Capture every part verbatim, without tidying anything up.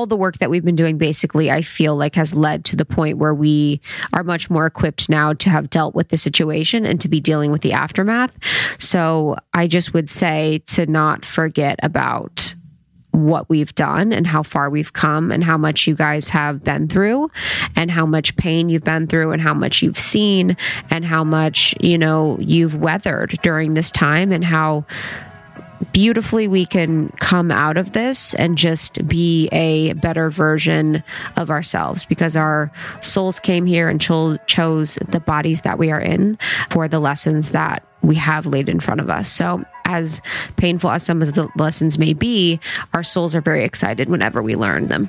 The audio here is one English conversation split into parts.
all the work that we've been doing basically, I feel like, has led to the point where we are much more equipped now to have dealt with the situation and to be dealing with the aftermath. So I just would say to not forget about what we've done and how far we've come and how much you guys have been through and how much pain you've been through and how much you've seen and how much, you know, you've weathered during this time and how beautifully we can come out of this and just be a better version of ourselves, because our souls came here and cho- chose the bodies that we are in for the lessons that we have laid in front of us. So as painful as some of the lessons may be, our souls are very excited whenever we learn them.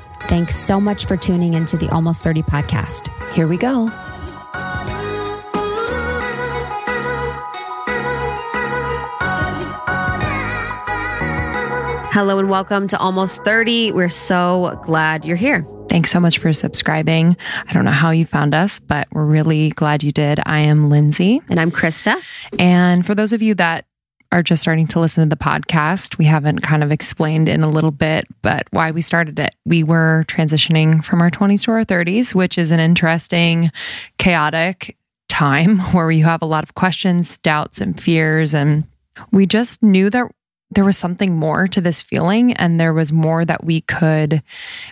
Thanks so much for tuning into the Almost thirty Podcast. Here we go. Hello and welcome to Almost thirty. We're so glad you're here. Thanks so much for subscribing. I don't know how you found us, but we're really glad you did. I am Lindsay. And I'm Krista. And for those of you that are just starting to listen to the podcast, we haven't kind of explained in a little bit, but why we started it. We were transitioning from our twenties to our thirties, which is an interesting, chaotic time where you have a lot of questions, doubts, and fears. And we just knew that there was something more to this feeling and there was more that we could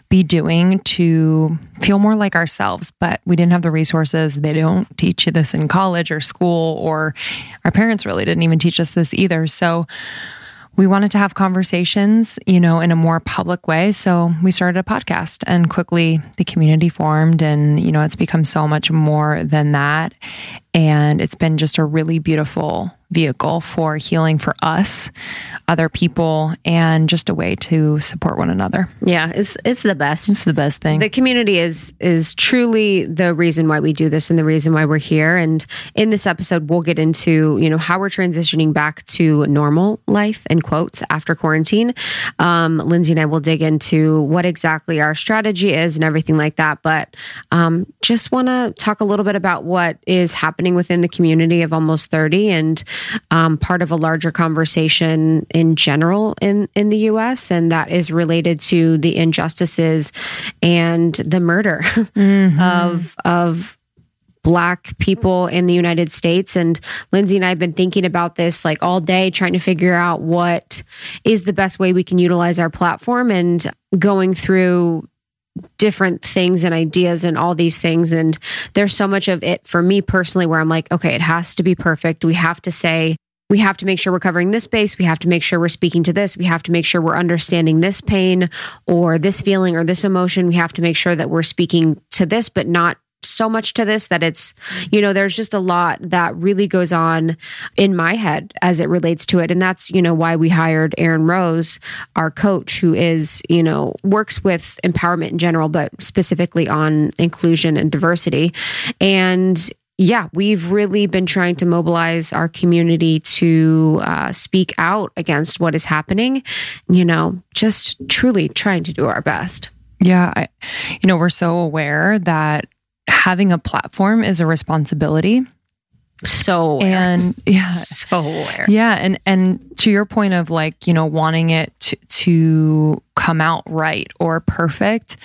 be doing to feel more like ourselves, but we didn't have the resources. They don't teach you this in college or school, or our parents really didn't even teach us this either. So we wanted to have conversations, you know, in a more public way. So we started a podcast and quickly the community formed and, you know, it's become so much more than that. And it's been just a really beautiful vehicle for healing for us, other people, and just a way to support one another. Yeah, it's it's the best. It's the best thing. The community is is truly the reason why we do this and the reason why we're here. And in this episode, we'll get into, you know, how we're transitioning back to normal life, in quotes, after quarantine. Um, Lindsay and I will dig into what exactly our strategy is and everything like that. But um, just want to talk a little bit about what is happening within the community of Almost thirty and Um, part of a larger conversation in general in, in the U S, and that is related to the injustices and the murder mm-hmm. of of Black people in the United States. And Lindsay and I have been thinking about this like all day, trying to figure out what is the best way we can utilize our platform and going through different things and ideas and all these things. And there's so much of it for me personally where I'm like, okay, it has to be perfect. We have to say, we have to make sure we're covering this base. We have to make sure we're speaking to this. We have to make sure we're understanding this pain or this feeling or this emotion. We have to make sure that we're speaking to this, but not so much to this that it's, you know, there's just a lot that really goes on in my head as it relates to it. And that's, you know, why we hired Aaron Rose, our coach, who is, you know, works with empowerment in general, but specifically on inclusion and diversity. And yeah, we've really been trying to mobilize our community to uh, speak out against what is happening, you know, just truly trying to do our best. Yeah. I, you know, we're so aware that having a platform is a responsibility. So aware. And yeah, so aware. Yeah. And, and to your point of like, you know, wanting it to, to come out right or perfect,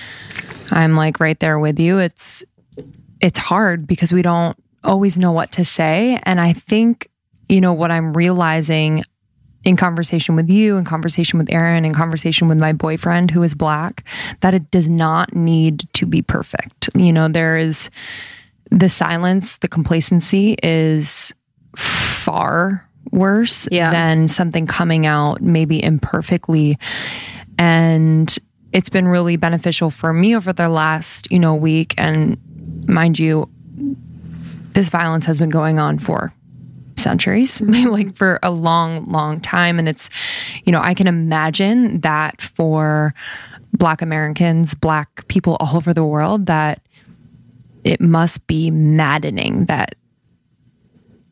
I'm like right there with you. It's, it's hard because we don't always know what to say. And I think, you know, what I'm realizing in conversation with you, in conversation with Aaron, in conversation with my boyfriend who is Black, that it does not need to be perfect. You know, there is the silence, the complacency is far worse yeah. than something coming out maybe imperfectly. And it's been really beneficial for me over the last, you know, week. And mind you, this violence has been going on for centuries, like for a long, long time. And it's, you know, I can imagine that for Black Americans, Black people all over the world, that it must be maddening that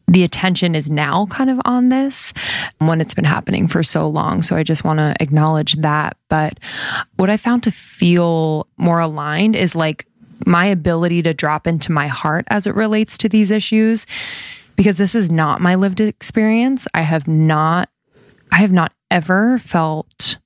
the attention is now kind of on this when it's been happening for so long. So I just want to acknowledge that. But what I found to feel more aligned is like my ability to drop into my heart as it relates to these issues, because this is not my lived experience. I have not, I have not ever felt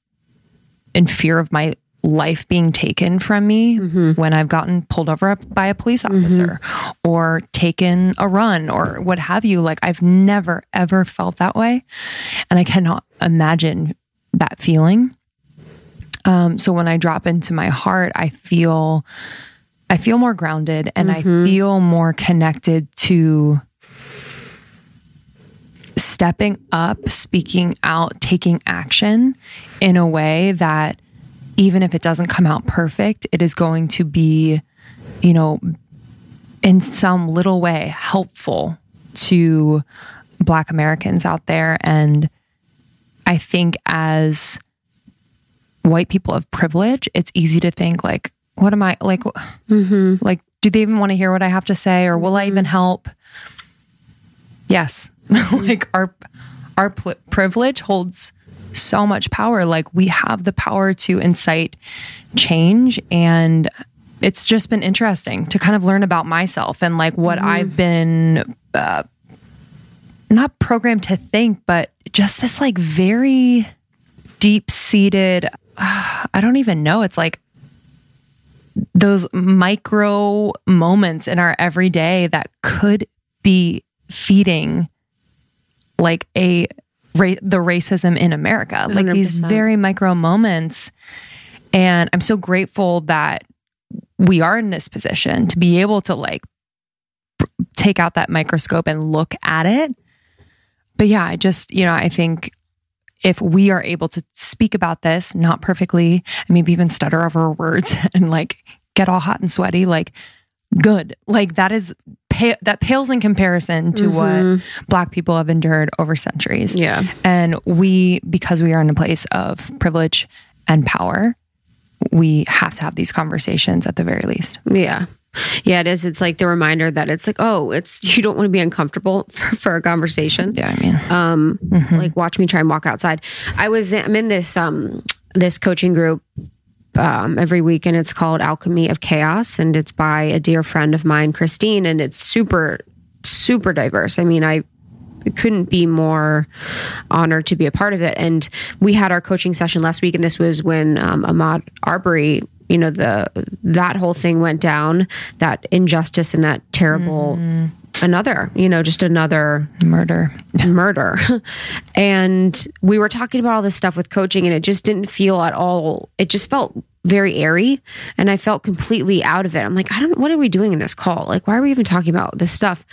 in fear of my life being taken from me mm-hmm. when I've gotten pulled over by a police officer mm-hmm. or taken a run or what have you. Like I've never, ever felt that way. And I cannot imagine that feeling. Um, so when I drop into my heart, I feel, I feel more grounded and mm-hmm. I feel more connected to stepping up, speaking out, taking action in a way that even if it doesn't come out perfect, it is going to be, you know, in some little way helpful to Black Americans out there. And I think as white people of privilege, it's easy to think like, what am I like, mm-hmm. like, do they even want to hear what I have to say? Or will I even help? Yes. Like our, our pl- privilege holds so much power. Like we have the power to incite change. And it's just been interesting to kind of learn about myself and like what mm-hmm. I've been, uh, not programmed to think, but just this like very deep seated, uh, I don't even know. It's like those micro moments in our everyday that could be feeding like a ra- the racism in America, like one hundred percent. These very micro moments. And I'm so grateful that we are in this position to be able to like p- take out that microscope and look at it. But yeah, I just, you know, I think if we are able to speak about this, not perfectly, and maybe even stutter over our words and like get all hot and sweaty, like good, like that is that pales in comparison to mm-hmm. what Black people have endured over centuries. Yeah. And we, because we are in a place of privilege and power, we have to have these conversations at the very least. Yeah. Yeah, it is. It's like the reminder that it's like, oh, it's, you don't want to be uncomfortable for, for a conversation. Yeah. I mean, um, mm-hmm. like watch me try and walk outside. I was, I'm in this, um, this coaching group Um, every week, and it's called Alchemy of Chaos, and it's by a dear friend of mine, Christine, and it's super, super diverse. I mean, I couldn't be more honored to be a part of it. And we had our coaching session last week, and this was when um, Ahmaud Arbery, you know, the that whole thing went down, that injustice and that terrible mm. another, you know, just another murder, murder. And we were talking about all this stuff with coaching, and it just didn't feel at all. It just felt very airy, and I felt completely out of it. I'm like, I don't, what are we doing in this call? Like, why are we even talking about this stuff?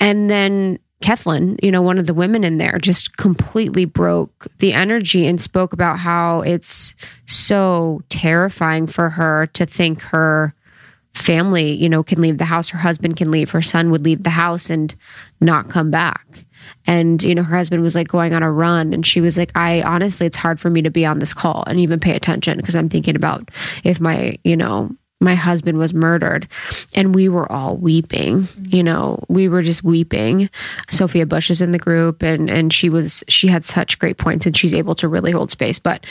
And then Kathleen, you know, one of the women in there just completely broke the energy and spoke about how it's so terrifying for her to think her family, you know, can leave the house. Her husband can leave. Her son would leave the house and not come back. And, you know, her husband was like going on a run, and she was like, I honestly, it's hard for me to be on this call and even pay attention because I'm thinking about if my, you know, my husband was murdered. And we were all weeping, you know, we were just weeping. Sophia Bush is in the group, and, and she was, she had such great points, and she's able to really hold space. But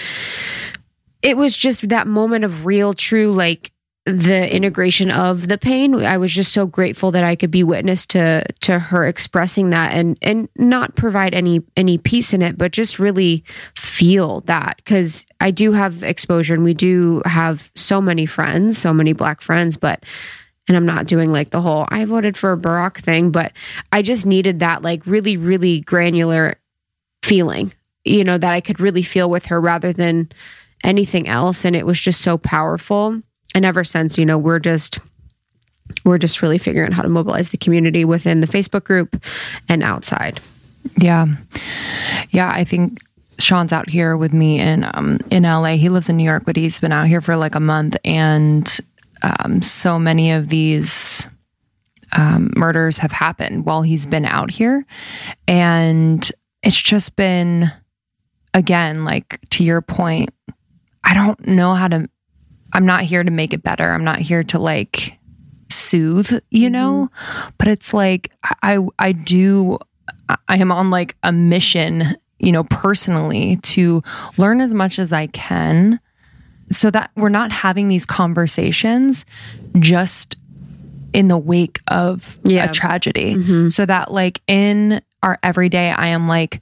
it was just that moment of real, true, like the integration of the pain. I was just so grateful that I could be witness to, to her expressing that, and, and not provide any, any peace in it, but just really feel that. 'Cause I do have exposure, and we do have so many friends, so many Black friends, but, and I'm not doing like the whole, I voted for Barack thing, but I just needed that like really, really granular feeling, you know, that I could really feel with her rather than anything else. And it was just so powerful. And ever since, you know, we're just, we're just really figuring out how to mobilize the community within the Facebook group and outside. Yeah. Yeah. I think Sean's out here with me in, um, in L A. He lives in New York, but he's been out here for like a month. And um, so many of these um, murders have happened while he's been out here. And it's just been, again, like to your point, I don't know how to, I'm not here to make it better. I'm not here to like soothe, you know, mm-hmm. but it's like, I, I do, I am on like a mission, you know, personally to learn as much as I can so that we're not having these conversations just in the wake of yeah. a tragedy. Mm-hmm. So that like in our everyday, I am like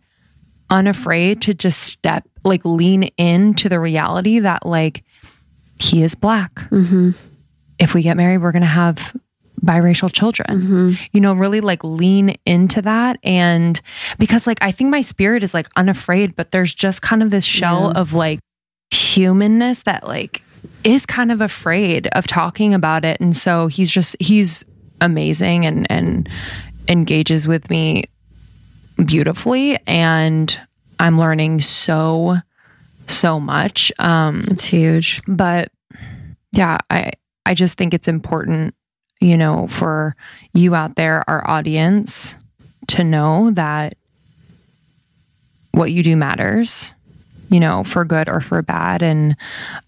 unafraid to just step, like lean into the reality that like, he is Black. Mm-hmm. If we get married, we're going to have biracial children, mm-hmm. you know, really like lean into that. And because like, I think my spirit is like unafraid, but there's just kind of this shell yeah. of like humanness that like is kind of afraid of talking about it. And so he's just, he's amazing and, and engages with me beautifully. And I'm learning so so much. Um, it's huge, but yeah, I, I just think it's important, you know, for you out there, our audience, to know that what you do matters, you know, for good or for bad. And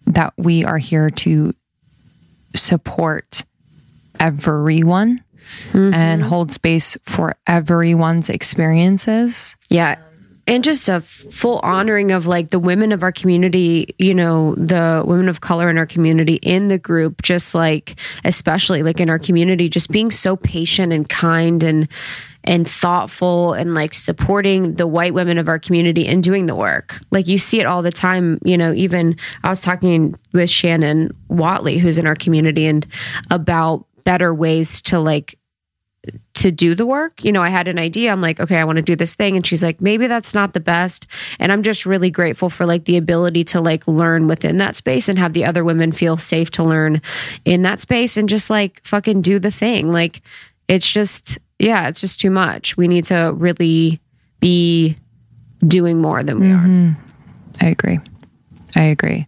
that we are here to support everyone mm-hmm. and hold space for everyone's experiences. Yeah. And just a full honoring of like the women of our community, you know, the women of color in our community, in the group, just like, especially like in our community, just being so patient and kind and and thoughtful and like supporting the white women of our community and doing the work. Like you see it all the time, you know, even I was talking with Shannon Watley, who's in our community, and about better ways to like, to do the work. You know, I had an idea. I'm like, okay, I want to do this thing. And she's like, maybe that's not the best. And I'm just really grateful for like the ability to like learn within that space and have the other women feel safe to learn in that space and just like fucking do the thing. Like it's just, yeah, it's just too much. We need to really be doing more than we mm-hmm. are. I agree. I agree.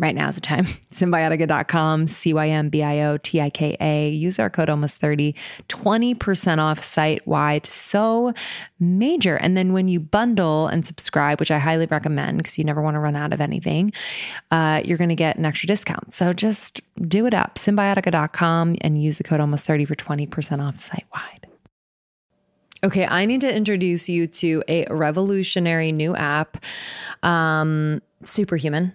Right now is the time. Symbiotica dot com, C Y M B I O T I K A. Use our code almost thirty, twenty percent off site-wide. So major. And then when you bundle and subscribe, which I highly recommend because you never want to run out of anything, uh, you're going to get an extra discount. So just do it up. Symbiotica dot com and use the code almost thirty for twenty percent off site-wide. Okay, I need to introduce you to a revolutionary new app, um, Superhuman.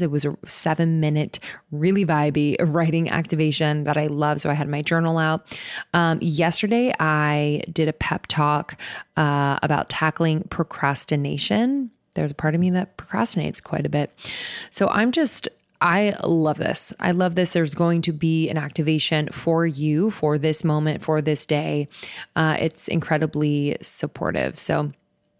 It was a seven minute, really vibey writing activation that I love. So I had my journal out. Um, yesterday I did a pep talk, uh, about tackling procrastination. There's a part of me that procrastinates quite a bit. So I'm just, I love this. I love this. There's going to be an activation for you for this moment, for this day. Uh, it's incredibly supportive. So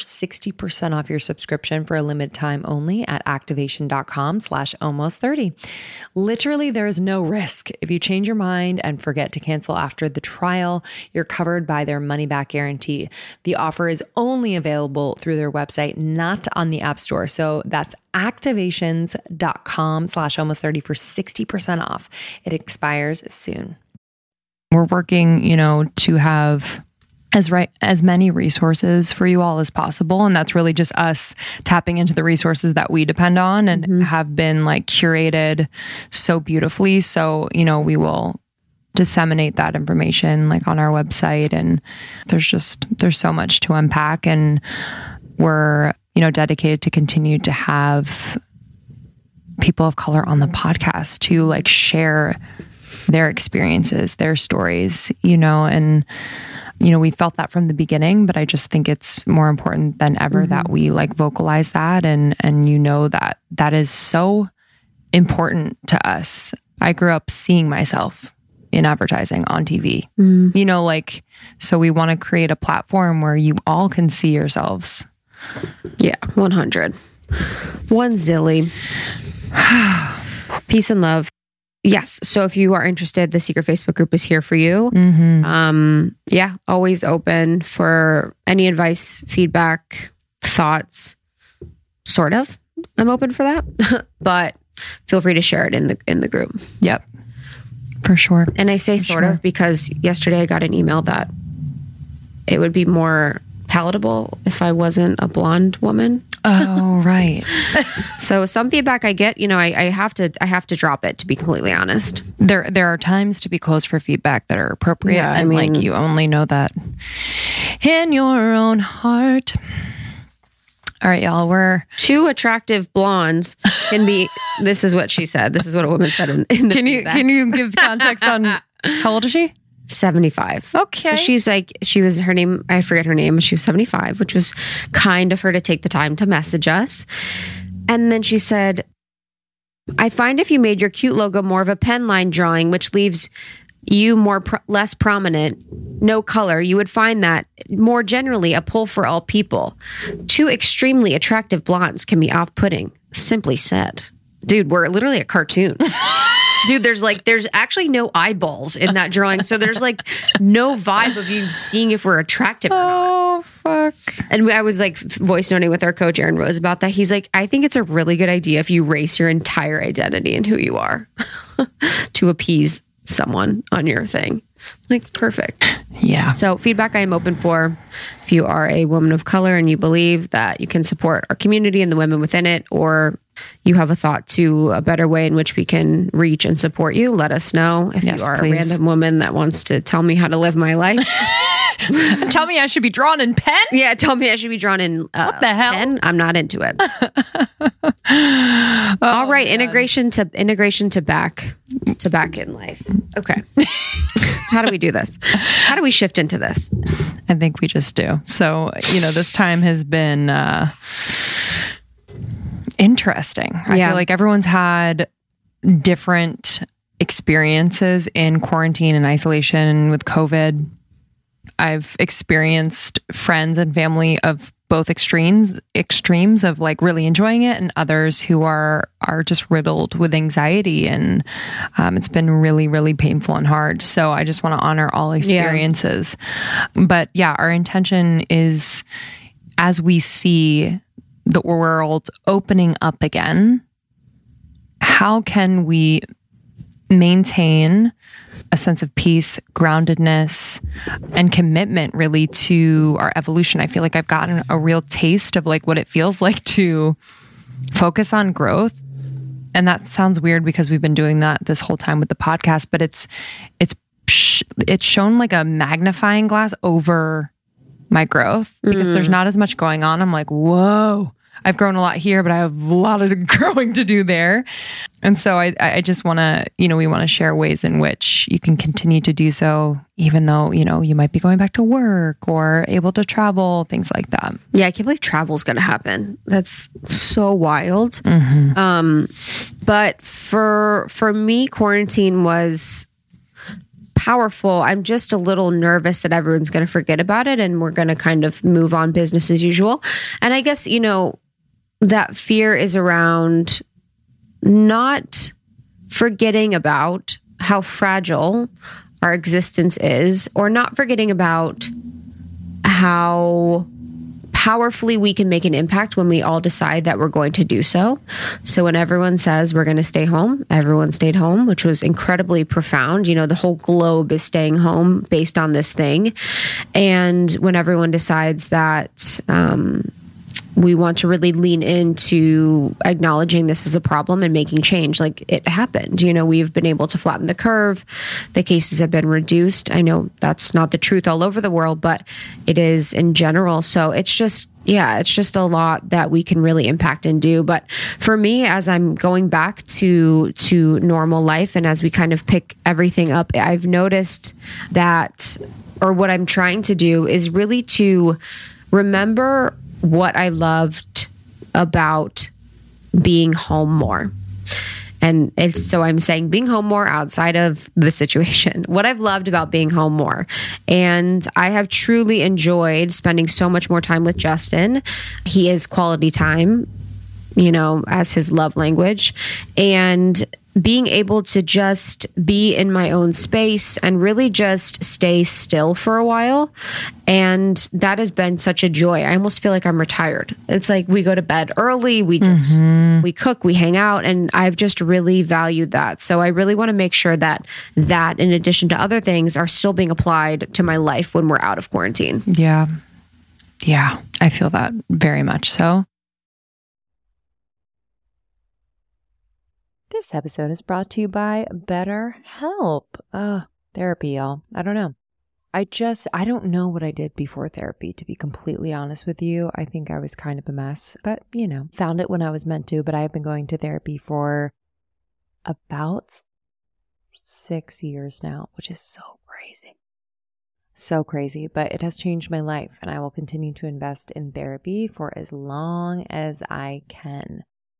sixty percent off your subscription for a limited time only at activation dot com slash almost thirty. Literally, there is no risk. If you change your mind and forget to cancel after the trial, you're covered by their money back guarantee. The offer is only available through their website, not on the App Store. So that's activations dot com slash almost thirty for sixty percent off. It expires soon. We're working, you know, to have as right as many resources for you all as possible. And that's really just us tapping into the resources that we depend on and mm-hmm. have been like curated so beautifully. So, you know, we will disseminate that information like on our website, and there's just, there's so much to unpack, and we're, you know, dedicated to continue to have people of color on the podcast to like share their experiences, their stories, you know, and you know, we felt that from the beginning, but I just think it's more important than ever mm-hmm. that we like vocalize that. And, and you know, that that is so important to us. I grew up seeing myself in advertising on T V, mm-hmm. you know, like, so we want to create a platform where you all can see yourselves. Yeah. one hundred. One zilly. Peace and love. Yes. So if you are interested, the secret Facebook group is here for you. Mm-hmm. Um, yeah. Always open for any advice, feedback, thoughts, sort of. I'm open for that, but feel free to share it in the, in the group. Yep. For sure. And I say for sort sure. of because yesterday I got an email that it would be more palatable if I wasn't a blonde woman. Oh, right. So some feedback I get, you know, I, I have to, I have to drop it, to be completely honest. There, there are times to be closed for feedback that are appropriate. Yeah, I and mean, like, you only know that in your own heart. All right, y'all, we're two attractive blondes can be, this is what she said. This is what a woman said. In, in the can you, feedback. Can you give context on how old is she? seventy-five. Okay. So she's like, she was, her name, I forget her name. She was seventy-five, which was kind of her to take the time to message us. And then she said, I find if you made your cute logo more of a pen line drawing, which leaves you more pro- less prominent, no color, you would find that more generally a pull for all people. Two extremely attractive blondes can be off-putting, simply said. Dude, we're literally a cartoon. Dude, there's like, there's actually no eyeballs in that drawing. So there's like no vibe of you seeing if we're attractive or not. Oh, fuck. And I was like voice noting with our coach, Aaron Rose, about that. He's like, I think it's a really good idea if you erase your entire identity and who you are to appease someone on your thing. Like, perfect. Yeah. So feedback I am open for. If you are a woman of color and you believe that you can support our community and the women within it, or you have a thought to a better way in which we can reach and support you, let us know. If yes, you are please. a random woman that wants to tell me how to live my life. Tell me I should be drawn in pen? Yeah, tell me I should be drawn in uh, what the hell? Pen. I'm not into it. oh, All right, integration to integration to back to back in life. Okay. How do we do this? How do we shift into this? I think we just do. So, you know, this time has been uh, interesting. I yeah. feel like everyone's had different experiences in quarantine and isolation with COVID. I've experienced friends and family of both extremes, extremes of like really enjoying it, and others who are are just riddled with anxiety, and um, it's been really, really painful and hard. So I just want to honor all experiences. Yeah. But yeah, our intention is as we see the world opening up again, how can we maintain a sense of peace, groundedness, and commitment really to our evolution. I feel like I've gotten a real taste of like what it feels like to focus on growth. And that sounds weird because we've been doing that this whole time with the podcast, but it's, it's, it's shown like a magnifying glass over my growth because mm. there's not as much going on. I'm like, whoa, I've grown a lot here, but I have a lot of growing to do there. And so I, I just want to, you know, we want to share ways in which you can continue to do so, even though, you know, you might be going back to work or able to travel, things like that. Yeah. I can't believe travel's going to happen. That's so wild. Mm-hmm. Um, but for, for me, quarantine was powerful. I'm just a little nervous that everyone's going to forget about it and we're going to kind of move on business as usual. And I guess, you know, that fear is around not forgetting about how fragile our existence is, or not forgetting about how powerfully we can make an impact when we all decide that we're going to do so. So when everyone says we're going to stay home, everyone stayed home, which was incredibly profound. You know, the whole globe is staying home based on this thing. And when everyone decides that, um, we want to really lean into acknowledging this is a problem and making change. Like it happened, you know, we've been able to flatten the curve. The cases have been reduced. I know that's not the truth all over the world, but it is in general. So it's just, yeah, it's just a lot that we can really impact and do. But for me, as I'm going back to, to normal life and as we kind of pick everything up, I've noticed that, or what I'm trying to do is really to remember what I loved about being home more. And it's, so I'm saying being home more outside of the situation, what I've loved about being home more. And I have truly enjoyed spending so much more time with Justin. He is quality time, you know, as his love language. And being able to just be in my own space and really just stay still for a while. And that has been such a joy. I almost feel like I'm retired. It's like we go to bed early, we just, mm-hmm. we cook, we hang out, and I've just really valued that. So I really want to make sure that that, in addition to other things, are still being applied to my life when we're out of quarantine. Yeah. Yeah. I feel that very much so. This episode is brought to you by BetterHelp. Uh, therapy, y'all. I don't know. I just, I don't know what I did before therapy, to be completely honest with you. I think I was kind of a mess, but you know, found it when I was meant to. But I have been going to therapy for about six years now, which is so crazy. So crazy, but it has changed my life, and I will continue to invest in therapy for as long as I can.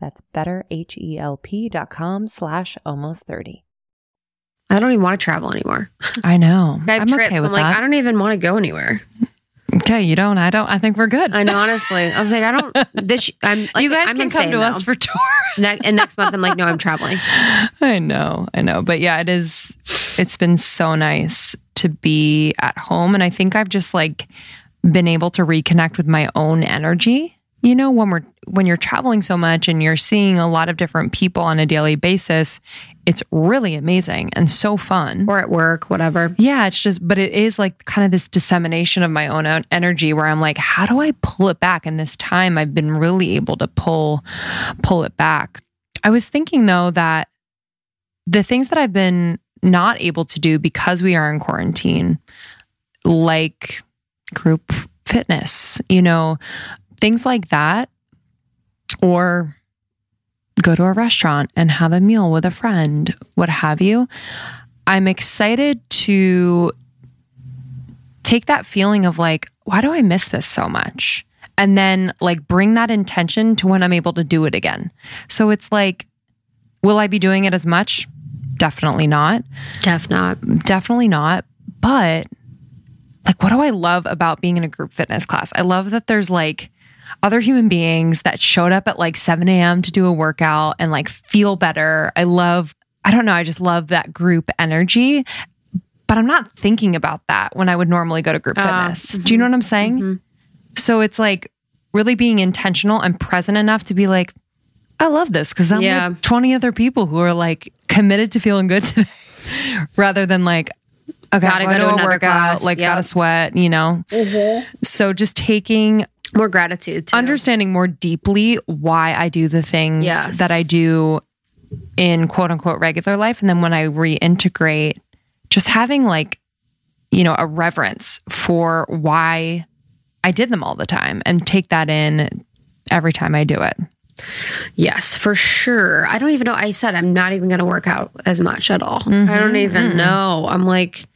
That's betterhelp.com slash almost 30. I don't even want to travel anymore. I know. I have I'm trips. Okay with I'm like, that. I don't even want to go anywhere. Okay, you don't. I don't. I think we're good. I know, honestly. I was like, I don't. This. I'm. Like, you guys I'm can come to though. us for tour. ne- and next month, I'm like, no, I'm traveling. I know. I know. But yeah, it is. It's been so nice to be at home. And I think I've just like been able to reconnect with my own energy. You know, when we're when you're traveling so much and you're seeing a lot of different people on a daily basis, it's really amazing and so fun. Or at work, whatever. Yeah, it's just, but it is like kind of this dissemination of my own energy where I'm like, how do I pull it back? And this time I've been really able to pull, pull it back. I was thinking though that the things that I've been not able to do because we are in quarantine, like group fitness, you know, things like that, or go to a restaurant and have a meal with a friend, what have you. I'm excited to take that feeling of like, why do I miss this so much? And then like bring that intention to when I'm able to do it again. So it's like, will I be doing it as much? Definitely not. Def not. Definitely not. But like, what do I love about being in a group fitness class? I love that there's like other human beings that showed up at like seven a.m. to do a workout and like feel better. I love, I don't know, I just love that group energy, but I'm not thinking about that when I would normally go to group uh, fitness. Mm-hmm, do you know what I'm saying? Mm-hmm. So it's like really being intentional and present enough to be like, I love this because I'm yeah. like twenty other people who are like committed to feeling good today rather than like, okay, gotta go to a workout, class. like yep. gotta sweat, you know? Mm-hmm. So just taking... More gratitude. Too. Understanding more deeply why I do the things yes. that I do in quote unquote regular life. And then when I reintegrate, just having like, you know, a reverence for why I did them all the time and take that in every time I do it. Yes, for sure. I don't even know. I said, I'm not even going to work out as much at all. Mm-hmm, I don't even mm-hmm. know. I'm like,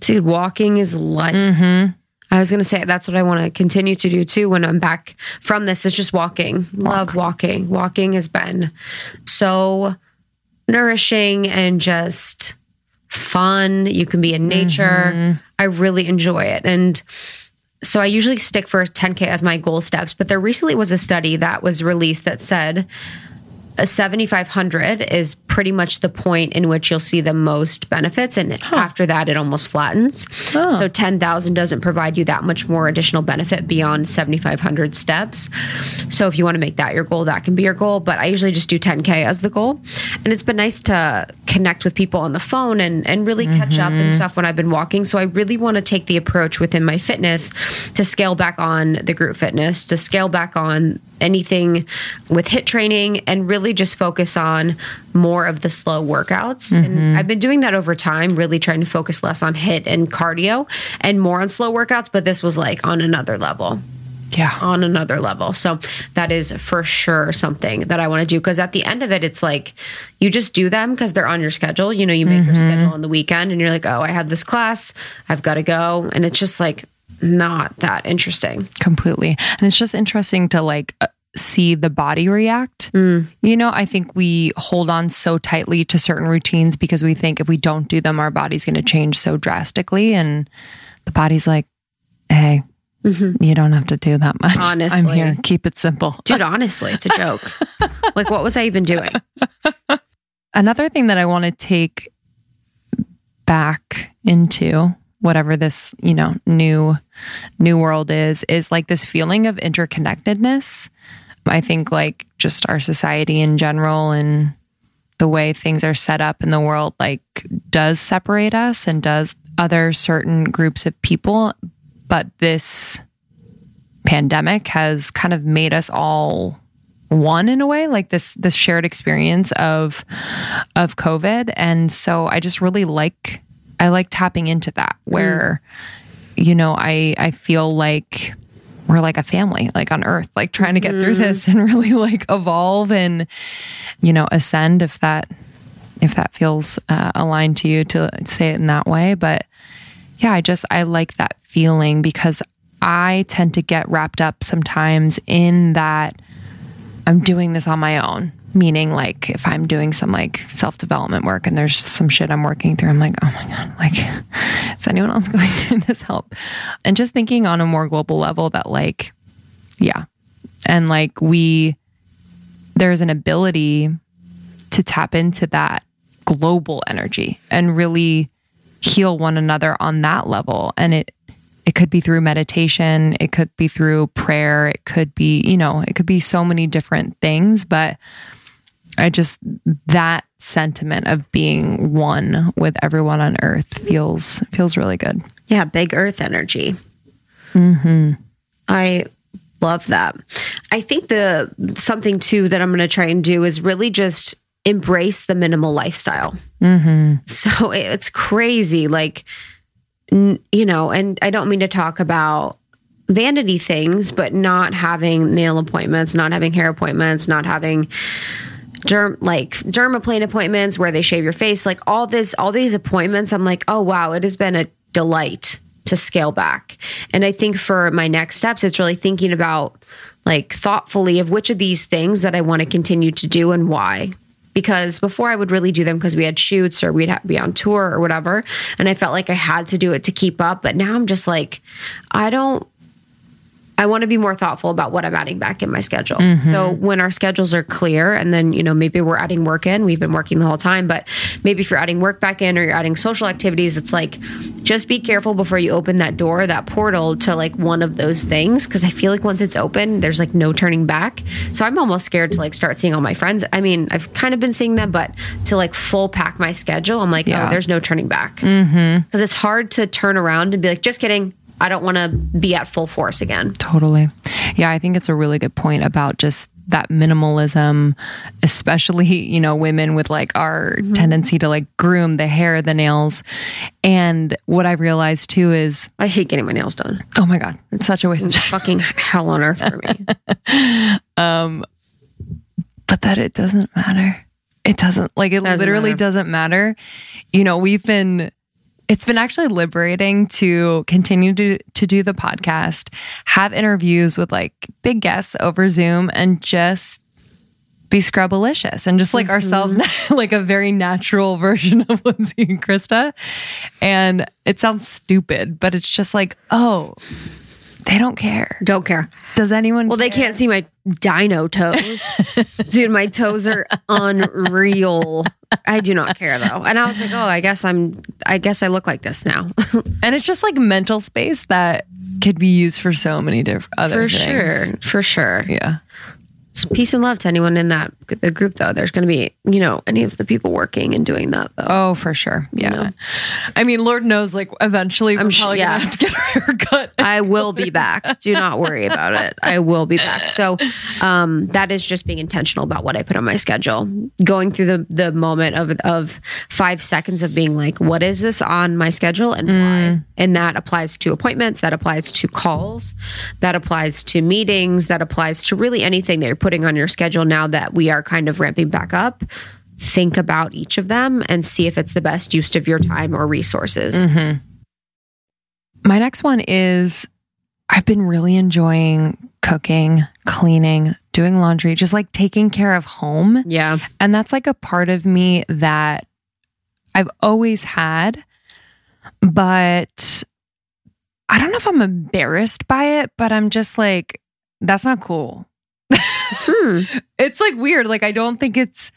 dude, walking is life. Mm-hmm. I was going to say, that's what I want to continue to do too when I'm back from this. It's just walking. Walk. Love walking. Walking has been so nourishing and just fun. You can be in nature. Mm-hmm. I really enjoy it. And so I usually stick for ten K as my goal steps. But there recently was a study that was released that said seventy-five hundred is pretty much the point in which you'll see the most benefits. And huh. after that, it almost flattens. Oh. So ten thousand doesn't provide you that much more additional benefit beyond seventy-five hundred steps. So if you want to make that your goal, that can be your goal. But I usually just do ten K as the goal. And it's been nice to connect with people on the phone and, and really mm-hmm. catch up and stuff when I've been walking. So I really want to take the approach within my fitness to scale back on the group fitness, to scale back on anything with HIIT training and really just focus on more of the slow workouts. Mm-hmm. And I've been doing that over time, really trying to focus less on HIIT and cardio and more on slow workouts. But this was like on another level. Yeah. On another level. So that is for sure something that I want to do. Because at the end of it, it's like you just do them because they're on your schedule. You know, you make mm-hmm. your schedule on the weekend and you're like, oh, I have this class. I've got to go. And it's just like, not that interesting. Completely. And it's just interesting to like uh, see the body react. Mm. You know, I think we hold on so tightly to certain routines because we think if we don't do them, our body's going to change so drastically. And the body's like, hey, mm-hmm. you don't have to do that much. Honestly. I'm here. Keep it simple. Dude, honestly, it's a joke. Like, what was I even doing? Another thing that I want to take back into whatever this, you know, new, new world is, is like this feeling of interconnectedness. I think like just our society in general and the way things are set up in the world, like does separate us and does other certain groups of people. But this pandemic has kind of made us all one in a way, like this, this shared experience of, of COVID. And so I just really like, I like tapping into that where, mm. you know, I, I feel like we're like a family, like on earth, like trying to get mm. through this and really like evolve and, you know, ascend if that, if that feels uh, aligned to you to say it in that way. But yeah, I just, I like that feeling because I tend to get wrapped up sometimes in that I'm doing this on my own. Meaning like if I'm doing some like self-development work and there's some shit I'm working through, I'm like, oh my God, like is anyone else going through this? Help. And just thinking on a more global level that like, yeah. And like we, there's an ability to tap into that global energy and really heal one another on that level. And it, it could be through meditation. It could be through prayer. It could be, you know, it could be so many different things, but I just, that sentiment of being one with everyone on earth feels, feels really good. Yeah. Big earth energy. Mm-hmm. I love that. I think the, something too, that I'm going to try and do is really just embrace the minimal lifestyle. Mm-hmm. So it, it's crazy. Like, n- you know, and I don't mean to talk about vanity things, but not having nail appointments, not having hair appointments, not having Germ like dermaplane appointments where they shave your face, like all this, all these appointments. I'm like, oh wow, it has been a delight to scale back. And I think for my next steps, it's really thinking about like thoughtfully of which of these things that I want to continue to do and why. Because before I would really do them because we had shoots or we'd have, be on tour or whatever, and I felt like I had to do it to keep up. But now I'm just like, I don't. I want to be more thoughtful about what I'm adding back in my schedule. Mm-hmm. So when our schedules are clear and then, you know, maybe we're adding work in, we've been working the whole time, but maybe if you're adding work back in or you're adding social activities, it's like, just be careful before you open that door, that portal to like one of those things. Cause I feel like once it's open, there's like no turning back. So I'm almost scared to like start seeing all my friends. I mean, I've kind of been seeing them, but to like full pack my schedule, I'm like, yeah. oh, there's no turning back. Mm-hmm. Cause it's hard to turn around and be like, just kidding. I don't want to be at full force again. Totally. Yeah, I think it's a really good point about just that minimalism, especially, you know, women with like our mm-hmm. tendency to like groom the hair, the nails. And what I realized too is I hate getting my nails done. Oh my God. It's such a waste of time. Fucking hell on earth for me. um, but that it doesn't matter. It doesn't like it doesn't literally matter. doesn't matter. You know, we've been It's been actually liberating to continue to, to do the podcast, have interviews with like big guests over Zoom and just be scrubbalicious and just like mm-hmm. ourselves, like a very natural version of Lindsay and Krista. And it sounds stupid, but it's just like, oh, they don't care. Don't care. Does anyone Well, care? They can't see my dino toes. Dude, my toes are unreal. I do not care though. And I was like, oh, I guess I'm, I guess I look like this now. And it's just like mental space that could be used for so many different other for things. For sure. For sure. Yeah. So peace and love to anyone in that the group though. There's going to be, you know, any of the people working and doing that though. Oh, for sure. Yeah. You know? I mean, Lord knows like eventually I'm we're probably sure, yes. going to have to get our haircut. I will be back. Do not worry about it. I will be back. So um, that is just being intentional about what I put on my schedule. Going through the, the moment of, of five seconds of being like, what is this on my schedule and mm. why? And that applies to appointments. That applies to calls. That applies to meetings. That applies to really anything that you're putting on your schedule now that we are kind of ramping back up. Think about each of them and see if it's the best use of your time or resources. Mm-hmm. My next one is I've been really enjoying cooking, cleaning, doing laundry, just like taking care of home. Yeah. And that's like a part of me that I've always had, but I don't know if I'm embarrassed by it, but I'm just like, that's not cool. Hmm. It's like weird. Like, I don't think it's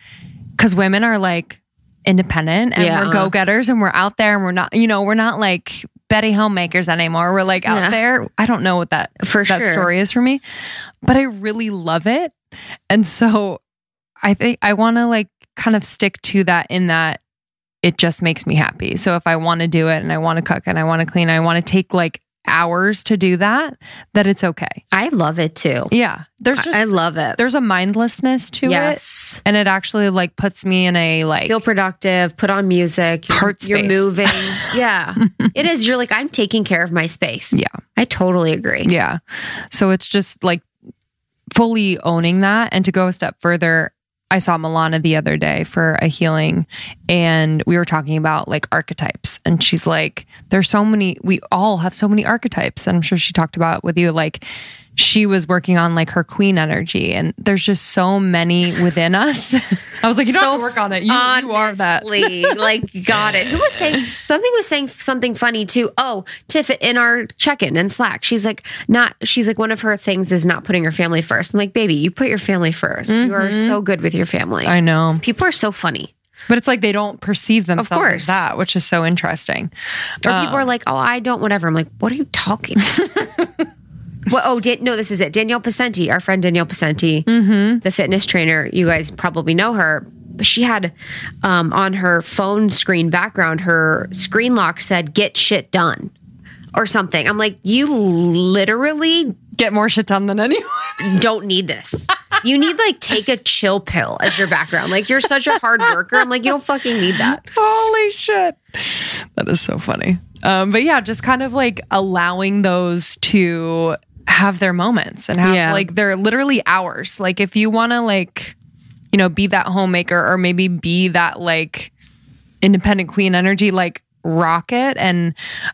because women are like independent and yeah. we're go-getters and we're out there and we're not, you know, we're not like Betty homemakers anymore. We're like out yeah. there. I don't know what that, for that sure. story is for me, but I really love it. And so I think I want to like kind of stick to that in that it just makes me happy. So if I want to do it and I want to cook and I want to clean, I want to take like hours to do that, that it's okay. I love it too. Yeah. There's just, I love it. There's a mindlessness to yes. it. And it actually like puts me in a like... Feel productive, put on music. Heart space. You're moving. Yeah. It is. You're like, I'm taking care of my space. Yeah. I totally agree. Yeah. So it's just like fully owning that. And to go a step further, I saw Milana the other day for a healing and we were talking about like archetypes and she's like, there's so many, we all have so many archetypes. And I'm sure she talked about with you, like she was working on like her queen energy and there's just so many within us. I was like, you don't so have to work on it. You, honestly, you are that. Like, got it. Who was saying, something was saying something funny too. Oh, Tiff in our check-in in Slack. She's like, not, she's like, one of her things is not putting her family first. I'm like, baby, you put your family first. Mm-hmm. You are so good with your family. I know. People are so funny. But it's like they don't perceive themselves as that, which is so interesting. Or um, people are like, oh, I don't, whatever. I'm like, what are you talking about? Well, oh, Dan- no, this is it. Danielle Pascente, our friend Danielle Pascente, mm-hmm. the fitness trainer. You guys probably know her. She had um, on her phone screen background, her screen lock said, get shit done or something. I'm like, you literally... Get more shit done than anyone. Don't need this. You need like take a chill pill as your background. Like you're such a hard worker. I'm like, you don't fucking need that. Holy shit. That is so funny. Um, but yeah, just kind of like allowing those to... have their moments and have yeah. like they're literally hours. Like if you want to like, you know, be that homemaker or maybe be that like independent queen energy, like rock it. And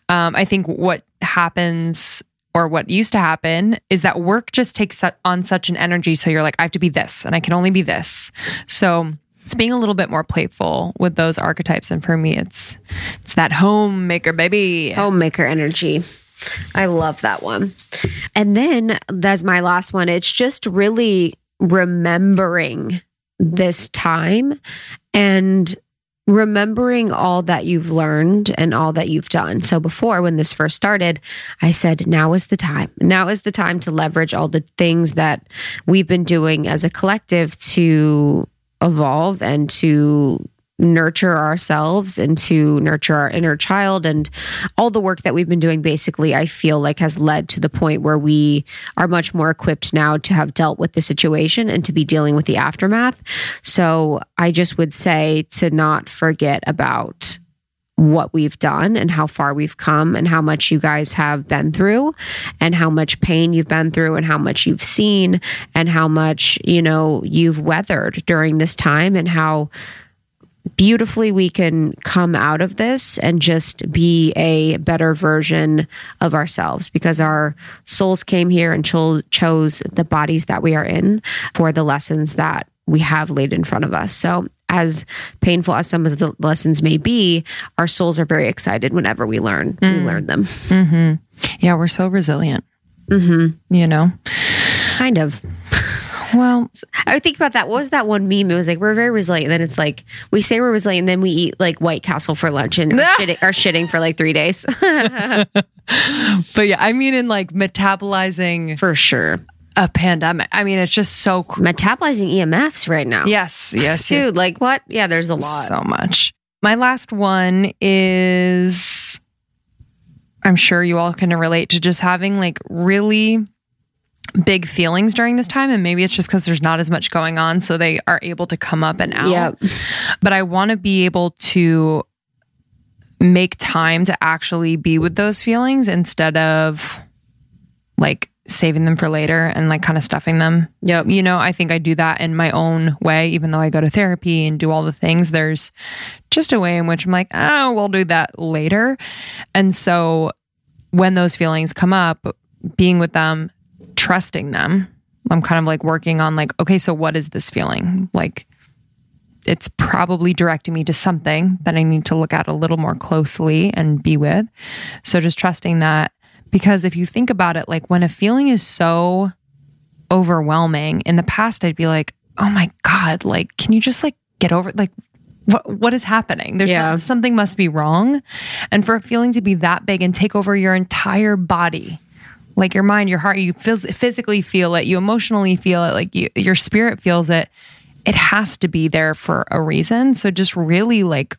um, I think what happens or what used to happen is that work just takes on such an energy. So you're like, I have to be this and I can only be this. So it's being a little bit more playful with those archetypes. And for me, it's, it's that homemaker, baby. Homemaker energy. I love that one. And then that's my last one. It's just really remembering this time and remembering all that you've learned and all that you've done. So before, when this first started, I said, now is the time. Now is the time to leverage all the things that we've been doing as a collective to evolve and to nurture ourselves and to nurture our inner child. And all the work that we've been doing, basically, I feel like has led to the point where we are much more equipped now to have dealt with the situation and to be dealing with the aftermath. So I just would say to not forget about what we've done and how far we've come and how much you guys have been through and how much pain you've been through and how much you've seen and how much, you know, you've weathered during this time and how beautifully we can come out of this and just be a better version of ourselves because our souls came here and cho- chose the bodies that we are in for the lessons that we have laid in front of us. So as painful as some of the lessons may be, our souls are very excited whenever we learn, mm. we learn them. Mm-hmm. Yeah. We're so resilient, mm-hmm. you know, kind of. Well, I think about that. What was that one meme? It was like, we're very resilient. Then it's like, we say we're resilient, and then we eat like White Castle for lunch and are, shitting, are shitting for like three days. But yeah, I mean, in like metabolizing. For sure. A pandemic. I mean, it's just so cool. Metabolizing E M Fs right now. Yes, yes. Dude, yeah. Like what? Yeah, there's a lot. So much. My last one is, I'm sure you all can relate to just having like really... big feelings during this time. And maybe it's just because there's not as much going on. So they are able to come up and out. Yep. But I want to be able to make time to actually be with those feelings instead of like saving them for later and like kind of stuffing them. Yep. You know, I think I do that in my own way, even though I go to therapy and do all the things, there's just a way in which I'm like, oh, we'll do that later. And so when those feelings come up, being with them, trusting them. I'm kind of like working on like, okay, so what is this feeling? Like it's probably directing me to something that I need to look at a little more closely and be with. So just trusting that, because if you think about it, like when a feeling is so overwhelming in the past, I'd be like, oh my God, like, can you just like get over it? Like what, what is happening? There's yeah. not, something must be wrong. And for a feeling to be that big and take over your entire body, like your mind, your heart, you phys- physically feel it, you emotionally feel it, like you, your spirit feels it, it has to be there for a reason. So just really like,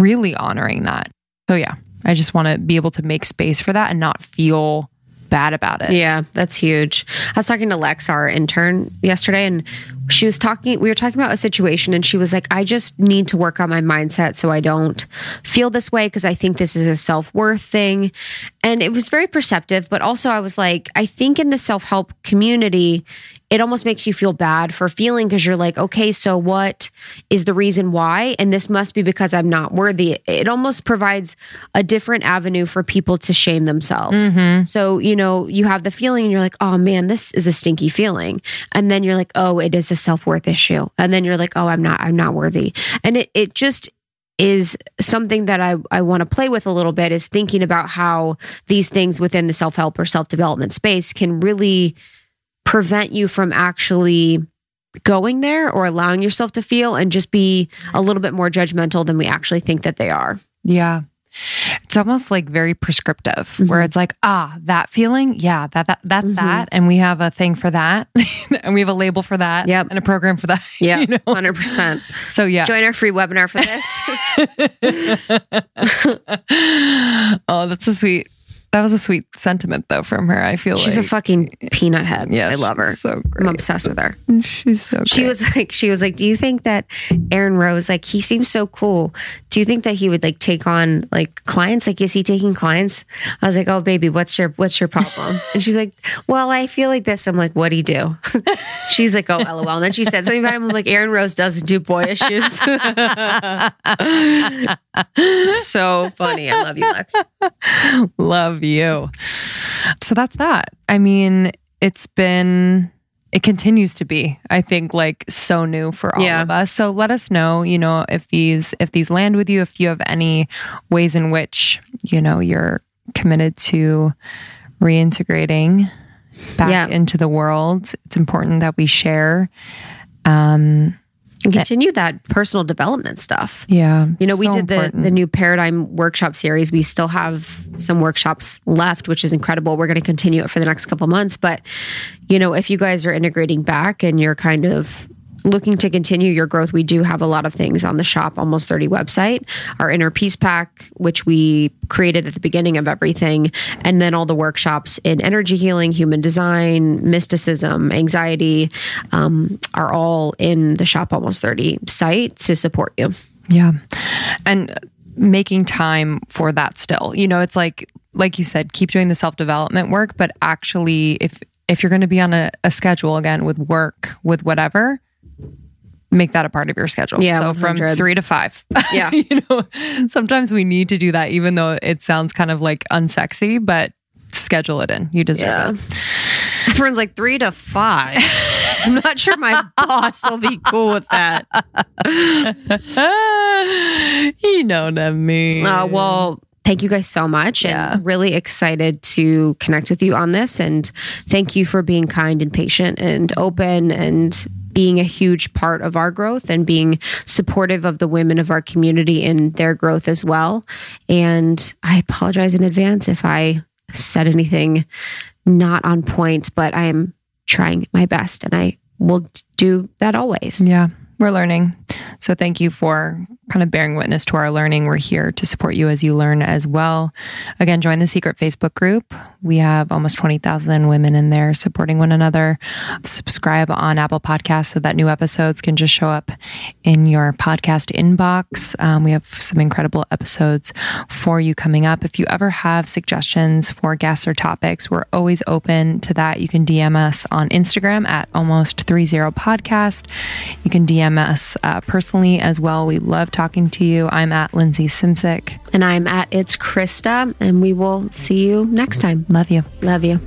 really honoring that. So yeah, I just want to be able to make space for that and not feel bad about it. Yeah, that's huge. I was talking to Lex, our intern, yesterday, and she was talking, we were talking about a situation, and she was like, I just need to work on my mindset so I don't feel this way, because I think this is a self-worth thing. And it was very perceptive, but also I was like, I think in the self-help community, it almost makes you feel bad for feeling, because you're like, okay, so what is the reason why? And this must be because I'm not worthy. It almost provides a different avenue for people to shame themselves. Mm-hmm. So, you know, you have the feeling and you're like, oh man, this is a stinky feeling. And then you're like, oh, it is a self-worth issue. And then you're like, oh, I'm not, I'm not worthy. And it, it just is something that I, I want to play with a little bit, is thinking about how these things within the self-help or self-development space can really prevent you from actually going there or allowing yourself to feel, and just be a little bit more judgmental than we actually think that they are. Yeah. It's almost like very prescriptive, mm-hmm. where it's like, ah, that feeling, yeah, that, that that's mm-hmm. that, and we have a thing for that, and we have a label for that, yep. and a program for that. Yeah, you know? one hundred percent. So yeah, join our free webinar for this. Oh, that's a sweet. That was a sweet sentiment though from her. I feel she's like, a fucking peanut head. Yeah, I love her. So great. I'm obsessed with her. She's so great. She was like, she was like, do you think that Aaron Rose, like, he seems so cool. Do you think that he would like take on like clients? Like, is he taking clients? I was like, oh baby, what's your what's your problem? And she's like, well, I feel like this. I'm like, what do you do? She's like, oh, lol. And then she said something about him. I'm like, Aaron Rose doesn't do boy issues. So funny. I love you, Lex. Love you. So that's that. I mean, it's been, it continues to be, I think, like so new for all yeah. of us. So let us know, you know, if these, if these land with you, if you have any ways in which, you know, you're committed to reintegrating back yeah. into the world. It's important that we share, um, and continue that personal development stuff. Yeah. You know, so we did the, the new Paradigm Workshop series. We still have some workshops left, which is incredible. We're going to continue it for the next couple months. But, you know, if you guys are integrating back and you're kind of looking to continue your growth, we do have a lot of things on the shop, Almost thirty website, our Inner Peace Pack, which we created at the beginning of everything, and then all the workshops in energy healing, human design, mysticism, anxiety, um, are all in the shop, Almost thirty site to support you. Yeah. And making time for that still, you know, it's like, like you said, keep doing the self-development work, but actually if, if you're going to be on a, a schedule again with work, with whatever, make that a part of your schedule. Yeah, so from one hundred three to five. Yeah. You know, sometimes we need to do that, even though it sounds kind of like unsexy, but schedule it in. You deserve yeah. it. Everyone's like three to five. I'm not sure my boss will be cool with that. You know what I mean. Uh, well, thank you guys so much. Yeah. And really excited to connect with you on this. And thank you for being kind and patient and open and being a huge part of our growth and being supportive of the women of our community in their growth as well. And I apologize in advance if I said anything not on point, but I am trying my best and I will do that always. Yeah, we're learning. So thank you for kind of bearing witness to our learning. We're here to support you as you learn as well. Again, join the secret Facebook group. We have almost twenty thousand women in there supporting one another. Subscribe on Apple Podcasts so that new episodes can just show up in your podcast inbox. Um, we have some incredible episodes for you coming up. If you ever have suggestions for guests or topics, we're always open to that. You can D M us on Instagram at almost thirty podcast. You can D M us uh, personally as well. We love talking to you. I'm at Lindsay Simsek. And I'm at It's Krista. And we will see you next time. Love you. Love you.